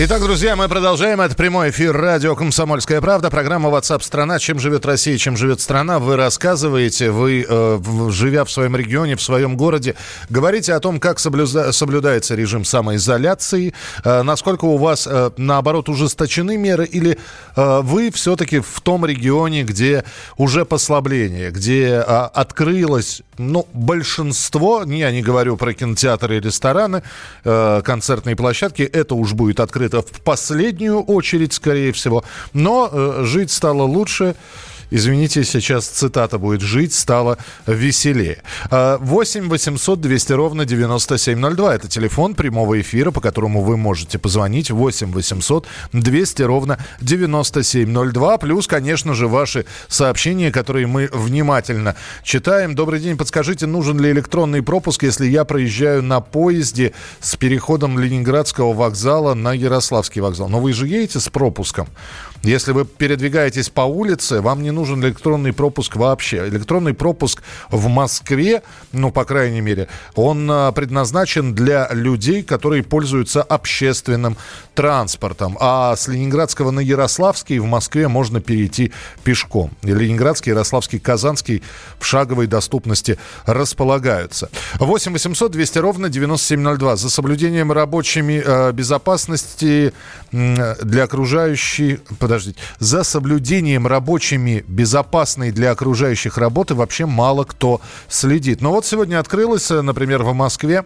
Итак, друзья, мы продолжаем. Это прямой эфир радио «Комсомольская правда». Программа WhatsApp страна. Чем живет Россия, чем живет страна. Вы рассказываете, вы, живя в своем регионе, в своем городе, говорите о том, как соблюдается режим самоизоляции, насколько у вас, наоборот, ужесточены меры, или вы все-таки в том регионе, где уже послабление, где открылось, ну, большинство, я не говорю про кинотеатры и рестораны, концертные площадки, это уж будет открыто в последнюю очередь, скорее всего. Но жить стало лучше. Извините, сейчас цитата будет. Жить стало веселее. 8 800 200 ровно 9702. Это телефон прямого эфира, по которому вы можете позвонить. 8 800 200 ровно 9702. Плюс, конечно же, ваши сообщения, которые мы внимательно читаем. Добрый день. Подскажите, нужен ли электронный пропуск, если я проезжаю на поезде с переходом Ленинградского вокзала на Ярославский вокзал? Но вы же едете с пропуском. Если вы передвигаетесь по улице, вам не нужен электронный пропуск вообще. Электронный пропуск в Москве, ну, по крайней мере, он предназначен для людей, которые пользуются общественным транспортом. А с Ленинградского на Ярославский в Москве можно перейти пешком. И Ленинградский, Ярославский, Казанский в шаговой доступности располагаются. 8 800 200 ровно 9702. За соблюдением рабочими безопасности для окружающей... Подождите. За соблюдением рабочими безопасной для окружающих работы вообще мало кто следит. Но вот сегодня открылось, например, в Москве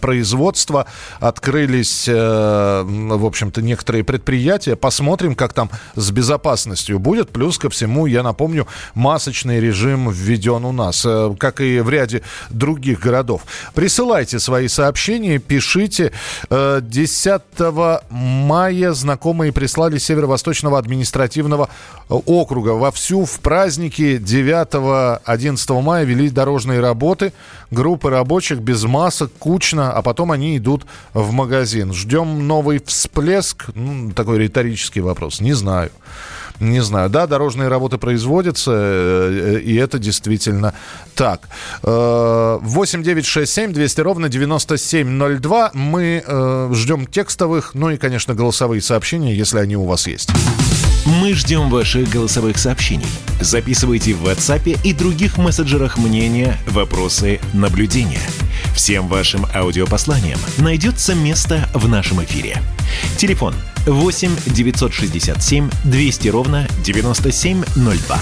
производство, открылись, в общем-то, некоторые предприятия. Посмотрим, как там с безопасностью будет. Плюс ко всему, я напомню, масочный режим введен у нас, как и в ряде других городов. Присылайте свои сообщения, пишите. 10 мая знакомые прислали Северо-Восточного административного округа. Вовсю в праздники 9-11 мая вели дорожные работы. Группы рабочих без масок, кучно, а потом они идут в магазин. Ждем новый всплеск? Ну, такой риторический вопрос. Не знаю. Не знаю. Да, дорожные работы производятся, и это действительно так. 8 9 6 7 200 ровно 9702. Мы ждем текстовых, ну и, конечно, голосовые сообщения, если они у вас есть. Мы ждем ваших голосовых сообщений. Записывайте в WhatsApp и других мессенджерах мнения, вопросы, наблюдения. Всем вашим аудиопосланиям найдется место в нашем эфире. Телефон 8 967 200 ровно 9702.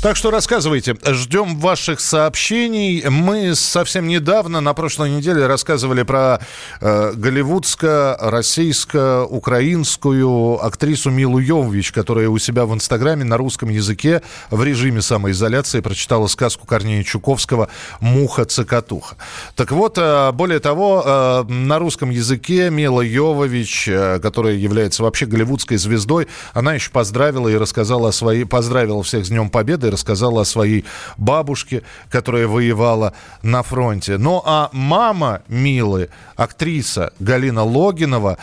Так что рассказывайте. Ждем ваших сообщений. Мы совсем недавно, на прошлой неделе, рассказывали про голливудско-российско-украинскую актрису Милу Йовович, которая у себя в Инстаграме на русском языке в режиме самоизоляции прочитала сказку Корнея Чуковского «Муха-цокотуха». Так вот, более того, на русском языке Мила Йовович, которая является вообще голливудской звездой, она еще поздравила и рассказала о своей... Поздравила всех с Днем Победы. И рассказала о своей бабушке, которая воевала на фронте. Ну, а мама Милы, актриса Галина Логинова,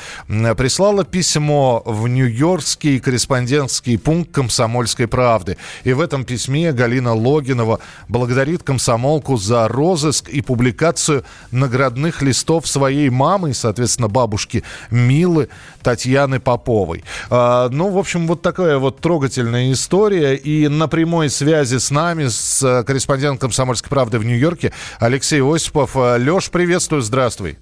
прислала письмо в нью-йоркский корреспондентский пункт «Комсомольской правды». И в этом письме Галина Логинова благодарит комсомолку за розыск и публикацию наградных листов своей мамы, соответственно, бабушки Милы, Татьяны Поповой. Ну, в общем, вот такая вот трогательная история. И на прямой связи с нами, с корреспондентом «Комсомольской правды» в Нью-Йорке Алексей Осипов. Леш, приветствую, здравствуй.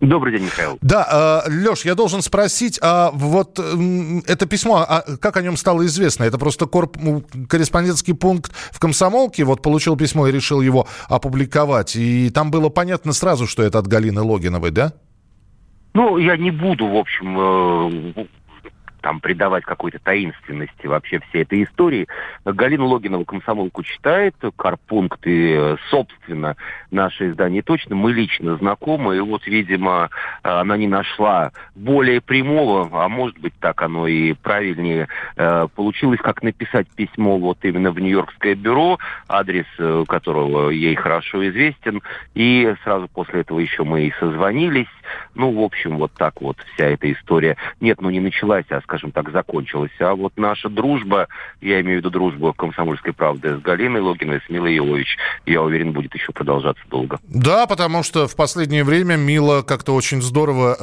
Добрый день, Михаил. Да, Леш, я должен спросить, а вот это письмо, а как о нем стало известно? Это просто корреспондентский пункт в «Комсомолке» вот получил письмо и решил его опубликовать. И там было понятно сразу, что это от Галины Логиновой, да? Ну, я не буду, в общем... там придавать какой-то таинственности вообще всей этой истории. Галину Логинову «Комсомолку» читает, «Карпункт» и, собственно, наше издание «Точно». Мы лично знакомы, и вот, видимо, она не нашла более прямого, а может быть, так оно и правильнее получилось, как написать письмо вот именно в Нью-Йоркское бюро, адрес которого ей хорошо известен, и сразу после этого еще мы и созвонились. Ну, в общем, вот так вот вся эта история. Нет, ну не началась, а скажем так, закончилась. А вот наша дружба, я имею в виду дружбу «Комсомольской правды» с Галиной Логиновой, с Милой Йовович, я уверен, будет еще продолжаться долго. Да, потому что в последнее время Мила как-то очень здорово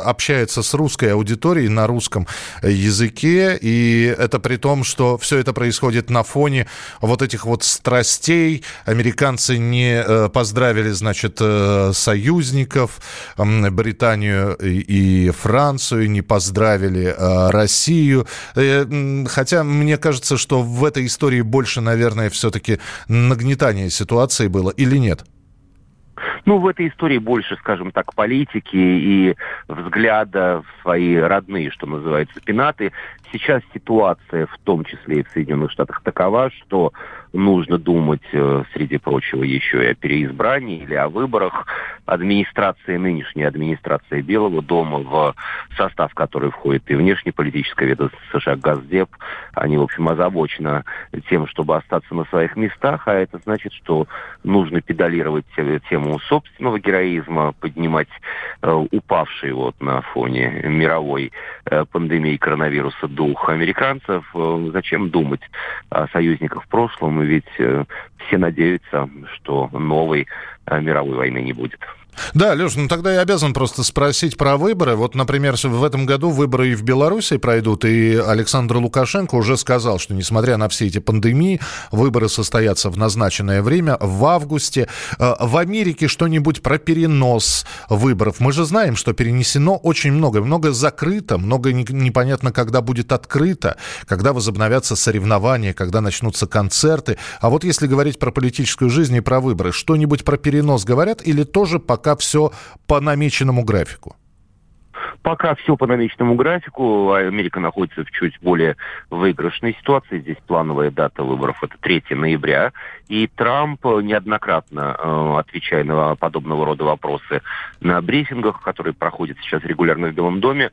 общается с русской аудиторией на русском языке, и это при том, что все это происходит на фоне вот этих вот страстей. Американцы не поздравили, значит, союзников, Британию и Францию, не поздравили Россию. Хотя мне кажется, что в этой истории больше, наверное, все-таки нагнетание ситуации было или нет? Ну, в этой истории больше, скажем так, политики и взгляда в свои родные, что называется, пенаты. Сейчас ситуация, в том числе и в Соединенных Штатах, такова, что нужно думать, среди прочего, еще и о переизбрании или о выборах администрации, нынешней администрации Белого дома, в состав которой входит и внешнеполитическое ведомство США, Госдеп. Они, в общем, озабочены тем, чтобы остаться на своих местах, а это значит, что нужно педалировать тему собственного героизма, поднимать упавший вот на фоне мировой пандемии коронавируса дух американцев. Зачем думать о союзниках в прошлом? Ведь все надеются, что новой мировой войны не будет. Да, Леш, ну тогда я обязан просто спросить про выборы. Вот, например, в этом году выборы и в Беларуси пройдут, и Александр Лукашенко уже сказал, что, несмотря на все эти пандемии, выборы состоятся в назначенное время, в августе. В Америке что-нибудь про перенос выборов? Мы же знаем, что перенесено очень много. Много закрыто, много непонятно, когда будет открыто, когда возобновятся соревнования, когда начнутся концерты. А вот если говорить про политическую жизнь и про выборы, что-нибудь про перенос говорят или тоже пока все по намеченному графику? Пока все по намеченному графику. Америка находится в чуть более выигрышной ситуации. Здесь плановая дата выборов – это 3 ноября. И Трамп, неоднократно отвечая на подобного рода вопросы на брифингах, которые проходят сейчас регулярно в Белом доме,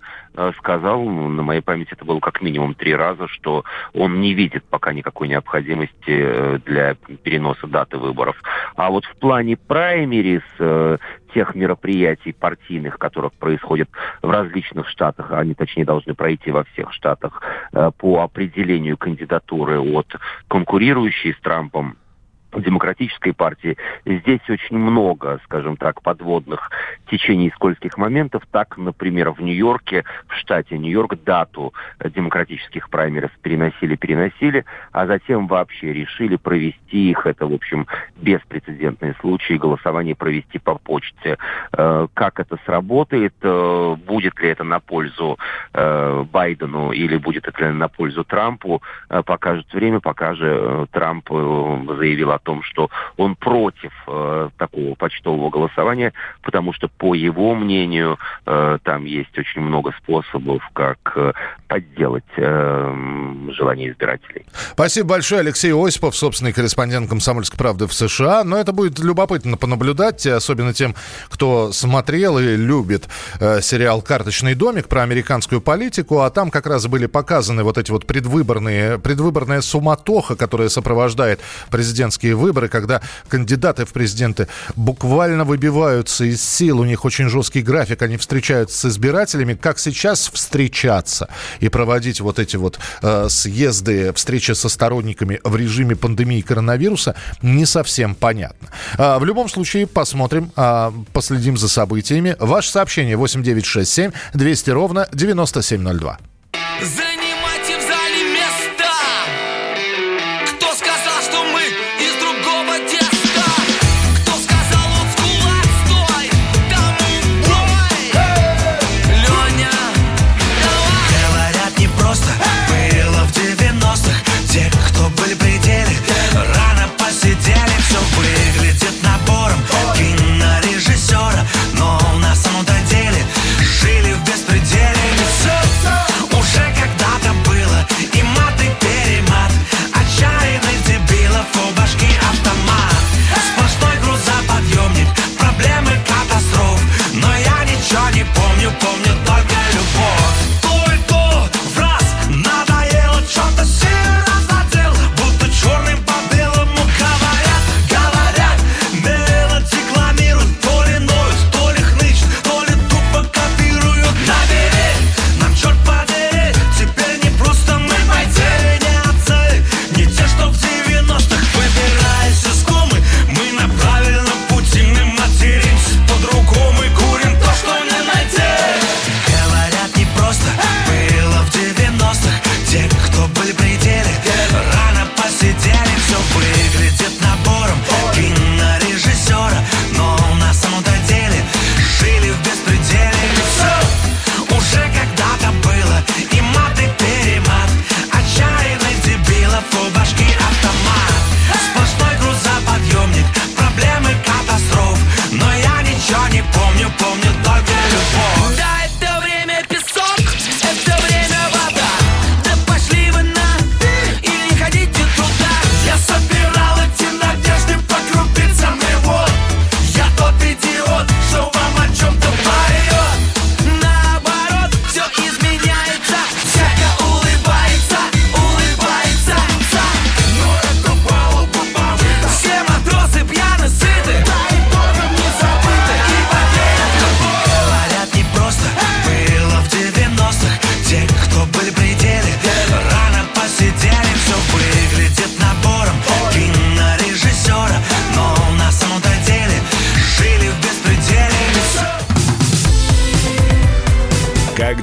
сказал, на моей памяти это было как минимум 3 раза, что он не видит пока никакой необходимости для переноса даты выборов. А вот в плане праймерис, тех мероприятий партийных, которые происходят в различных штатах, они, точнее, должны пройти во всех штатах по определению кандидатуры от конкурирующей с Трампом демократической партии. Здесь очень много, скажем так, подводных течений и скользких моментов. Так, например, в Нью-Йорке, в штате Нью-Йорк, дату демократических праймерис переносили, а затем вообще решили провести их. Это, в общем, беспрецедентные случаи. Голосование провести по почте. Как это сработает? Будет ли это на пользу Байдену или будет это на пользу Трампу? Покажет время, пока же Трамп заявил о том, что он против такого почтового голосования, потому что, по его мнению, там есть очень много способов, как подделать желания избирателей. Спасибо большое, Алексей Осипов, собственный корреспондент «Комсомольской правды» в США. Но это будет любопытно понаблюдать, особенно тем, кто смотрел и любит сериал «Карточный домик» про американскую политику, а там как раз были показаны вот эти вот предвыборная суматоха, которая сопровождает президентские выборы, когда кандидаты в президенты буквально выбиваются из сил, у них очень жесткий график, они встречаются с избирателями, как сейчас встречаться и проводить вот эти вот съезды, встречи со сторонниками в режиме пандемии коронавируса, не совсем понятно. В любом случае, посмотрим, последим за событиями. Ваше сообщение 8967 200 ровно 9702. Кинорежиссера, но на самом-то деле жили в беспределе.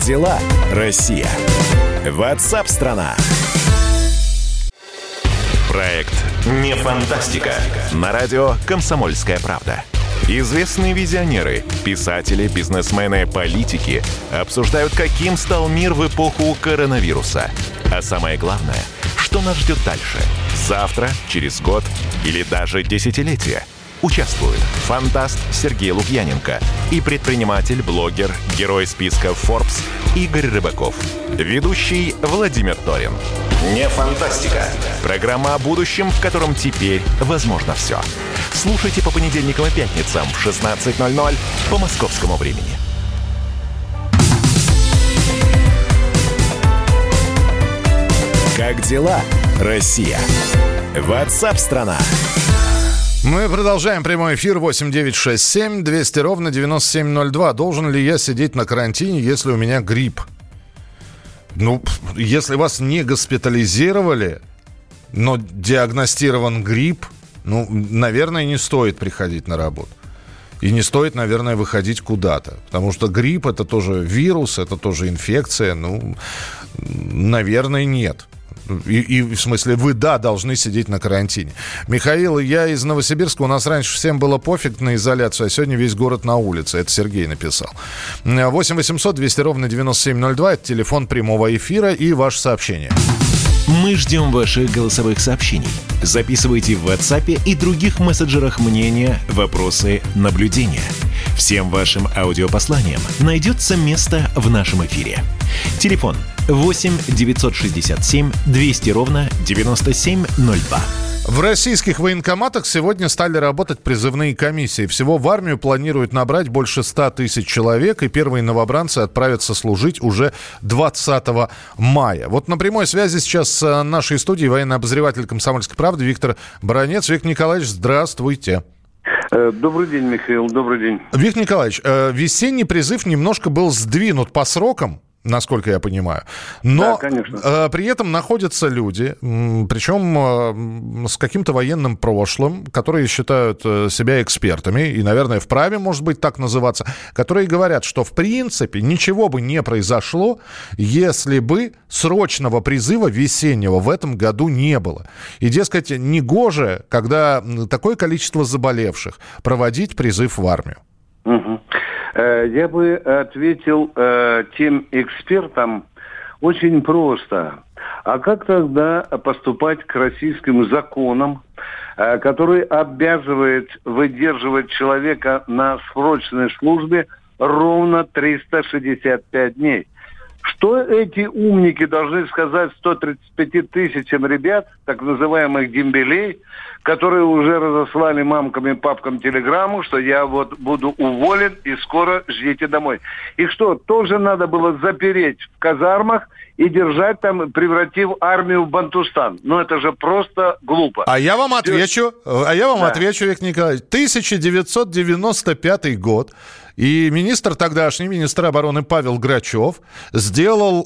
дела, Россия? WhatsApp-страна. Проект «Не фантастика» на радио «Комсомольская правда». Известные визионеры, писатели, бизнесмены, политики обсуждают, каким стал мир в эпоху коронавируса. А самое главное, что нас ждет дальше? Завтра, через год или даже десятилетие? Участвуют фантаст Сергей Лукьяненко и предприниматель, блогер, герой списка Forbes Игорь Рыбаков. Ведущий Владимир Торин. Не фантастика. Программа о будущем, в котором теперь возможно все. Слушайте по понедельникам и пятницам в 16:00 по московскому времени. Как дела, Россия? WhatsApp-страна. Мы продолжаем прямой эфир 8-967-200-97-02. Должен ли я сидеть на карантине, если у меня грипп? Ну, если вас не госпитализировали, но диагностирован грипп, ну, наверное, не стоит приходить на работу. И не стоит, наверное, выходить куда-то. Потому что грипп – это тоже вирус, это тоже инфекция. Ну, наверное, нет. И в смысле, вы, да, должны сидеть на карантине. Михаил, я из Новосибирска. У нас раньше всем было пофиг на изоляцию, а сегодня весь город на улице. Это Сергей написал. 8-800-200-97-02. Это телефон прямого эфира и ваше сообщение. Мы ждем ваших голосовых сообщений. Записывайте в WhatsApp и других мессенджерах мнения, вопросы, наблюдения. Всем вашим аудиопосланиям найдется место в нашем эфире. Телефон 8-967-200-97-02. В российских военкоматах сегодня стали работать призывные комиссии. Всего в армию планируют набрать больше 100 тысяч человек, и первые новобранцы отправятся служить уже 20 мая. Вот на прямой связи сейчас с нашей студией военный обозреватель «Комсомольской правды» Виктор Баранец. Виктор Николаевич, здравствуйте. Добрый день, Михаил, добрый день. Виктор Николаевич, весенний призыв немножко был сдвинут по срокам, насколько я понимаю. Но да, при этом находятся люди, причем с каким-то военным прошлым, которые считают себя экспертами и, наверное, вправе, может быть, так называться, которые говорят, что, в принципе, ничего бы не произошло, если бы срочного призыва весеннего в этом году не было. И, дескать, негоже, когда такое количество заболевших, проводить призыв в армию. Угу. Я бы ответил тем экспертам очень просто. А как тогда поступать к российским законам, которые обязывают выдерживать человека на срочной службе ровно 365 дней? Что эти умники должны сказать 135 тысячам ребят, так называемых дембелей, которые уже разослали мамкам и папкам телеграмму, что я вот буду уволен и скоро ждите домой. И что, тоже надо было запереть в казармах и держать там, превратив армию в Бантустан? Ну, это же просто глупо. А я вам отвечу, Виктор Николаевич, 1995 год. И министр тогдашний, министр обороны Павел Грачев, сделал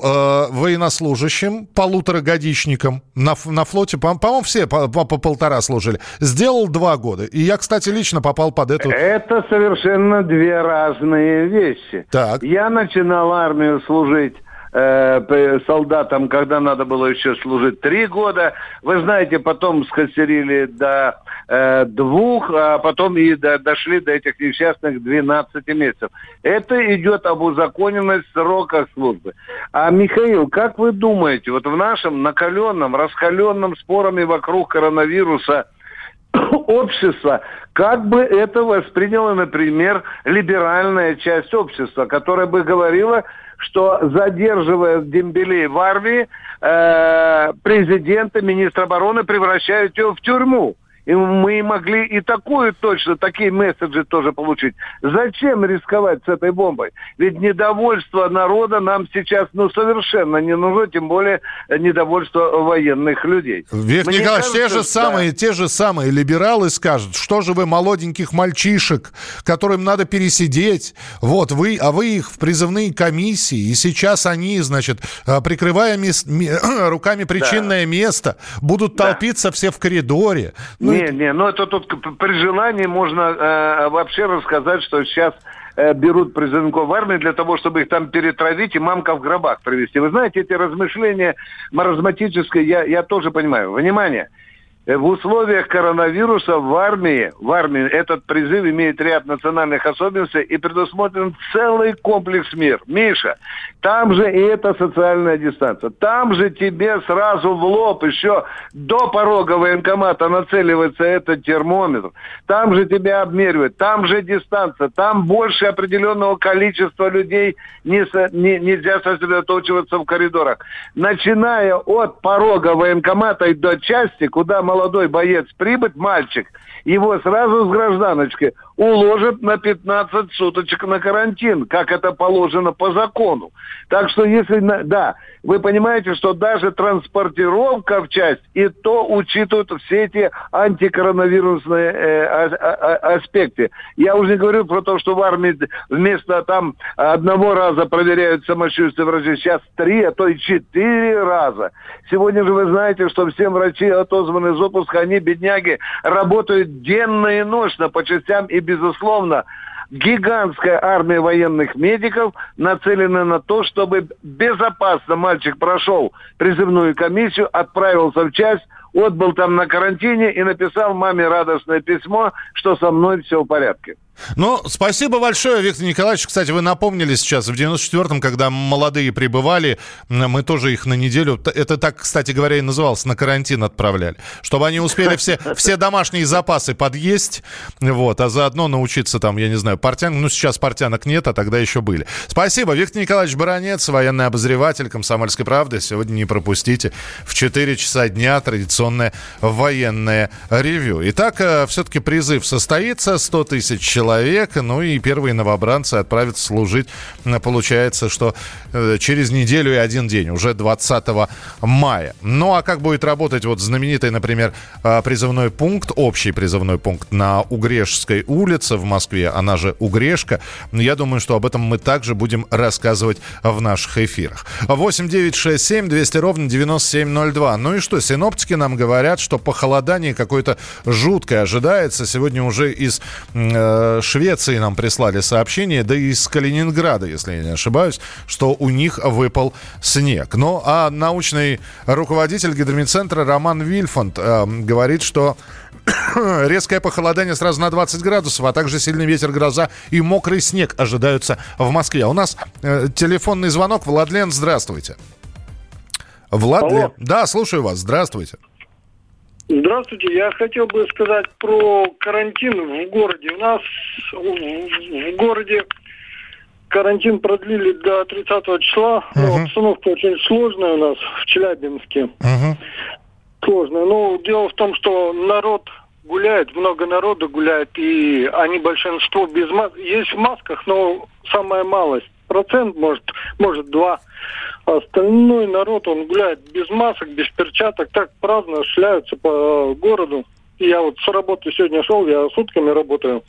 военнослужащим, полуторагодичником, на флоте, по-моему, все по полтора служили, сделал 2 года. И я, кстати, лично попал под эту... Это совершенно две разные вещи. Так. Я начинал армию служить солдатам, когда надо было еще служить 3 года. Вы знаете, потом скостерили до 2, а потом и дошли до этих несчастных 12 месяцев. Это идет об узаконенности срока службы. А, Михаил, как вы думаете, вот в нашем накаленном, раскаленном спорами вокруг коронавируса общество, как бы это восприняло, например, либеральная часть общества, которая бы говорила, что, задерживая дембелей в армии, президента, министра обороны превращают его в тюрьму. И мы могли и такие месседжи тоже получить. Зачем рисковать с этой бомбой? Ведь недовольство народа нам сейчас совершенно не нужно, тем более недовольство военных людей. Виктор Николаевич, те же самые либералы скажут, что же вы молоденьких мальчишек, которым надо пересидеть, вы их в призывные комиссии, и сейчас они, значит, прикрывая руками причинное место, будут толпиться все в коридоре. Ну, это тут при желании можно вообще рассказать, что сейчас берут призывников в армию для того, чтобы их там перетравить и мамка в гробах провести. Вы знаете, эти размышления маразматические я тоже понимаю. Внимание! В условиях коронавируса в армии этот призыв имеет ряд национальных особенностей и предусмотрен целый комплекс мер. Миша, там же и эта социальная дистанция. Там же тебе сразу в лоб еще до порога военкомата нацеливается этот термометр. Там же тебя обмеривают. Там же дистанция. Там больше определенного количества людей нельзя сосредоточиваться в коридорах. Начиная от порога военкомата и до части, куда молодой боец прибыть, мальчик, его сразу с гражданочки уложат на 15 суточек на карантин, как это положено по закону. Так что если... Да, вы понимаете, что даже транспортировка в часть, и то учитывают все эти антикоронавирусные аспекты. Я уже не говорю про то, что в армии вместо там одного раза проверяют самочувствие врачей, сейчас 3, а то и 4 раза. Сегодня же вы знаете, что все врачи отозваны из отпуска, они, бедняги, работают денно и ночно по частям, и, безусловно, гигантская армия военных медиков нацелена на то, чтобы безопасно мальчик прошел призывную комиссию, отправился в часть, отбыл там на карантине и написал маме радостное письмо, что со мной все в порядке. Ну, спасибо большое, Виктор Николаевич. Кстати, вы напомнили сейчас, в 94-м, когда молодые прибывали, мы тоже их на неделю, это так, кстати говоря, и называлось, на карантин отправляли, чтобы они успели все домашние запасы подъесть, вот, а заодно научиться там, я не знаю, портянок. Ну, сейчас портянок нет, а тогда еще были. Спасибо, Виктор Николаевич Баранец, военный обозреватель «Комсомольской правды». Сегодня не пропустите. В 4 часа дня традиционное военное ревью. Итак, все-таки призыв состоится, 100 тысяч человек, ну и первые новобранцы отправятся служить, получается, что через неделю и один день, уже 20 мая. Ну а как будет работать вот знаменитый, например, призывной пункт, общий призывной пункт на Угрешской улице в Москве, она же Угрешка, я думаю, что об этом мы также будем рассказывать в наших эфирах. 8-967-200-97-02. Ну и что, синоптики нам говорят, что похолодание какое-то жуткое ожидается, сегодня уже из Швеции нам прислали сообщение, да и из Калининграда, если я не ошибаюсь, что у них выпал снег. Ну, а научный руководитель гидромедцентра Роман Вильфанд говорит, что резкое похолодание сразу на 20 градусов, а также сильный ветер, гроза и мокрый снег ожидаются в Москве. У нас телефонный звонок. Владлен, здравствуйте. Владлен. Алло. Да, слушаю вас. Здравствуйте. Здравствуйте. Я хотел бы сказать про карантин в городе. У нас в городе карантин продлили до 30 числа. Но обстановка очень сложная у нас в Челябинске. Сложная. Но дело в том, что народ гуляет, много народу гуляет, и они большинство без масок. Есть в масках, но самая малость. Процент, может 2%. Остальной народ, он гуляет без масок, без перчаток, так праздно шляются по городу. И я вот с работы сегодня шел, я сутками работаю.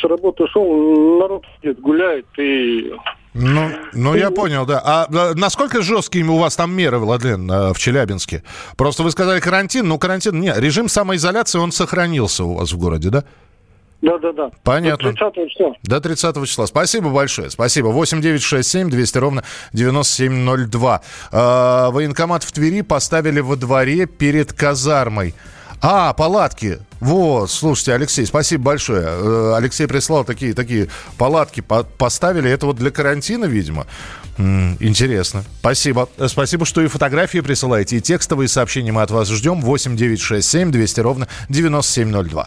С работы шел, народ гуляет и... Ну, я понял, да. А насколько жесткими у вас там меры, Владлен, в Челябинске? Просто вы сказали карантин, но карантин... Нет, режим самоизоляции, он сохранился у вас в городе, да? Да. Понятно. До 30 числа. До 30 числа. Спасибо большое. Спасибо. 8-967-200-97-02. Военкомат в Твери поставили во дворе перед казармой. А, палатки. Вот, слушайте, Алексей, спасибо большое. Алексей прислал такие палатки, поставили. Это вот для карантина, видимо. Интересно. Спасибо. Спасибо, что и фотографии присылаете, и текстовые сообщения мы от вас ждем. 8-967-200-97-02.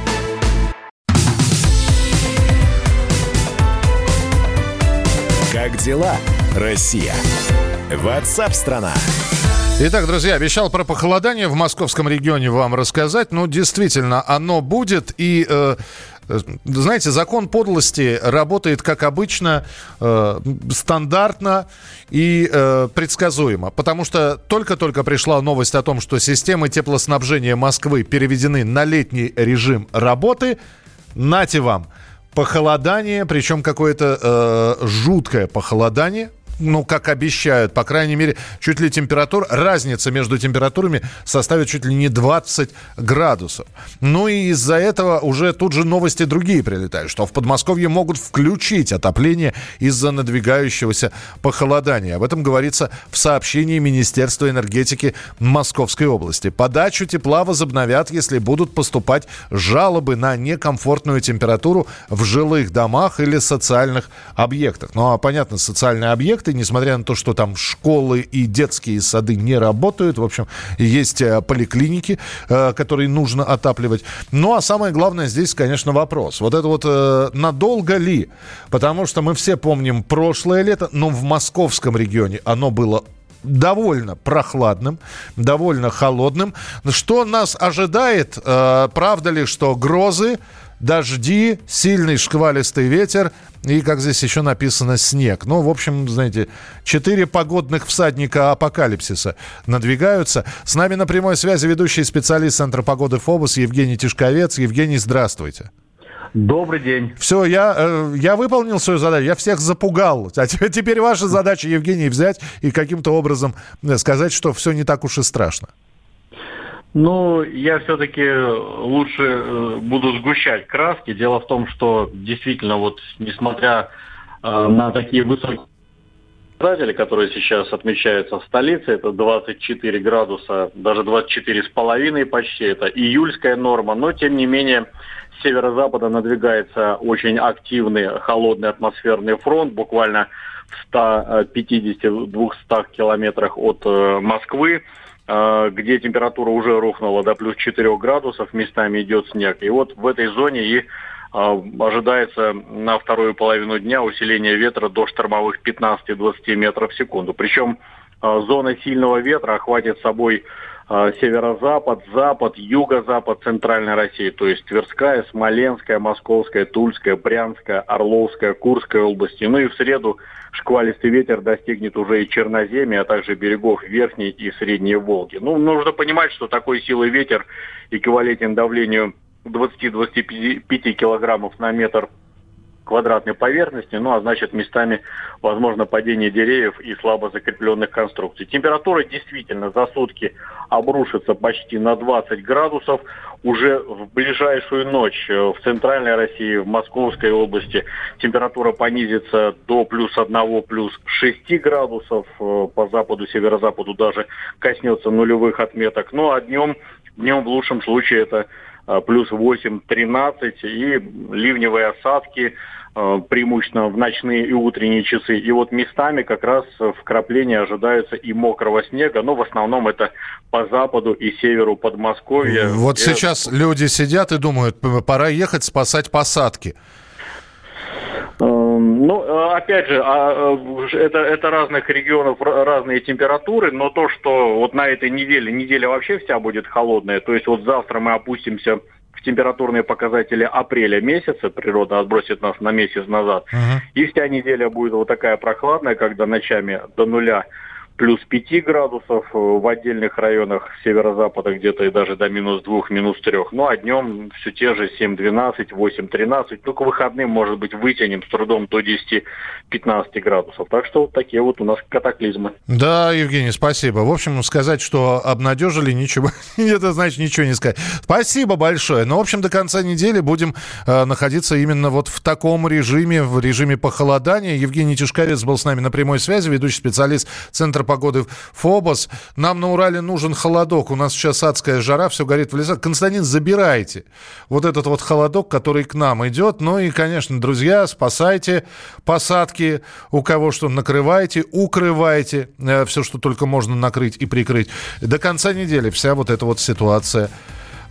Как дела, Россия? WhatsApp-страна. Итак, друзья, обещал про похолодание в московском регионе вам рассказать. Ну, действительно, оно будет. И, знаете, закон подлости работает, как обычно, стандартно и предсказуемо. Потому что только-только пришла новость о том, что системы теплоснабжения Москвы переведены на летний режим работы. Нате вам. Похолодание, причем какое-то жуткое похолодание, ну, как обещают, по крайней мере, чуть ли разница между температурами составит чуть ли не 20 градусов. Ну и из-за этого уже тут же новости другие прилетают, что в Подмосковье могут включить отопление из-за надвигающегося похолодания. Об этом говорится в сообщении Министерства энергетики Московской области. Подачу тепла возобновят, если будут поступать жалобы на некомфортную температуру в жилых домах или социальных объектах. Ну, а понятно, социальные объекты, несмотря на то, что там школы и детские сады не работают. В общем, есть поликлиники, которые нужно отапливать. Ну, а самое главное здесь, конечно, вопрос. Вот это вот надолго ли? Потому что мы все помним прошлое лето, но в московском регионе оно было довольно прохладным, довольно холодным. Что нас ожидает? Правда ли, что грозы, дожди, сильный шквалистый ветер и, как здесь еще написано, снег. Ну, в общем, знаете, 4 погодных всадника апокалипсиса надвигаются. С нами на прямой связи ведущий специалист Центра погоды ФОБОС Евгений Тишковец. Евгений, здравствуйте. Добрый день. Все, я выполнил свою задачу, я всех запугал. А теперь ваша задача, Евгений, взять и каким-то образом сказать, что все не так уж и страшно. Ну, я все-таки лучше буду сгущать краски. Дело в том, что действительно, вот несмотря на такие высокие показатели, которые сейчас отмечаются в столице, это 24 градуса, даже 24,5 почти, это июльская норма, но тем не менее с северо-запада надвигается очень активный холодный атмосферный фронт, буквально в 150-200 километрах от Москвы, где температура уже рухнула до плюс 4 градусов, местами идет снег. И вот в этой зоне и ожидается на вторую половину дня усиление ветра до штормовых 15-20 метров в секунду. Причем зона сильного ветра охватит собой северо-запад, запад, юго-запад Центральной России, то есть Тверская, Смоленская, Московская, Тульская, Брянская, Орловская, Курская области. Ну и в среду шквалистый ветер достигнет уже и Черноземья, а также берегов Верхней и Средней Волги. Ну, нужно понимать, что такой силы ветер эквивалентен давлению 20-25 килограммов на метр квадратной поверхности, ну, а значит, местами возможно падение деревьев и слабо закрепленных конструкций. Температура действительно за сутки обрушится почти на 20 градусов. Уже в ближайшую ночь в Центральной России, в Московской области температура понизится до плюс 1, плюс 6 градусов. По западу, северо-западу даже коснется нулевых отметок. Ну, а днем в лучшем случае это плюс 8-13 и ливневые осадки, преимущественно в ночные и утренние часы. И вот местами как раз вкрапления ожидаются и мокрого снега, но в основном это по западу и северу Подмосковья. Вот где... сейчас люди сидят и думают, пора ехать спасать посадки. Ну, опять же, это разных регионов, разные температуры, но то, что вот на этой неделя вообще вся будет холодная, то есть вот завтра мы опустимся в температурные показатели апреля месяца, природа отбросит нас на месяц назад, и вся неделя будет вот такая прохладная, когда ночами до нуля плюс 5 градусов, в отдельных районах северо-запада где-то и даже до минус 2, минус 3. Ну, а днем все те же 7-12, 8-13. Ну, к выходным, может быть, вытянем с трудом до 10-15 градусов. Так что вот такие вот у нас катаклизмы. Да, Евгений, спасибо. В общем, сказать, что обнадежили, ничего, это значит ничего не сказать. Спасибо большое. Ну, в общем, до конца недели будем находиться именно вот в таком режиме, в режиме похолодания. Евгений Тишковец был с нами на прямой связи, ведущий специалист Центра погоды ФОБОС. Нам на Урале нужен холодок. У нас сейчас адская жара, все горит в лесах. Константин, забирайте вот этот вот холодок, который к нам идет. Ну и, конечно, друзья, спасайте посадки, у кого что, накрывайте, укрывайте все, что только можно накрыть и прикрыть. До конца недели вся вот эта вот ситуация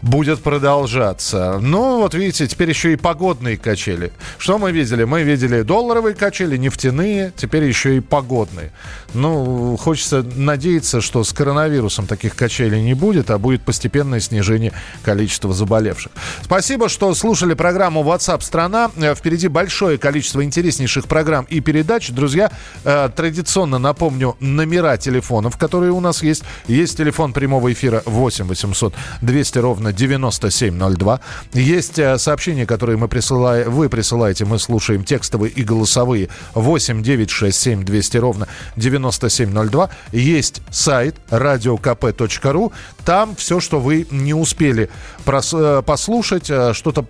будет продолжаться. Ну, вот видите, теперь еще и погодные качели. Что мы видели? Мы видели долларовые качели, нефтяные, теперь еще и погодные. Ну, хочется надеяться, что с коронавирусом таких качелей не будет, а будет постепенное снижение количества заболевших. Спасибо, что слушали программу WhatsApp страна. Впереди большое количество интереснейших программ и передач. Друзья, традиционно напомню номера телефонов, которые у нас есть. Есть телефон прямого эфира 8 800 200 ровно 9702. Есть сообщения, которые вы присылаете, мы слушаем текстовые и голосовые 8 967 200 ровно 9702. Есть сайт radiokp.ru. Там все, что вы не успели послушать, что-то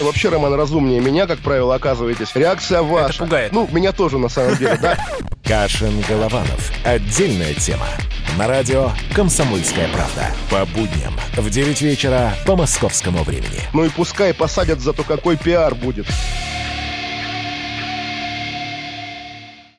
Вообще, Роман, разумнее меня, как правило, оказываетесь. Реакция ваша. Это пугает. Ну, меня тоже, на самом деле, да. Кашин-Голованов. Отдельная тема. На радио «Комсомольская правда». По будням в 9 вечера по московскому времени. Ну и пускай посадят, зато какой пиар будет.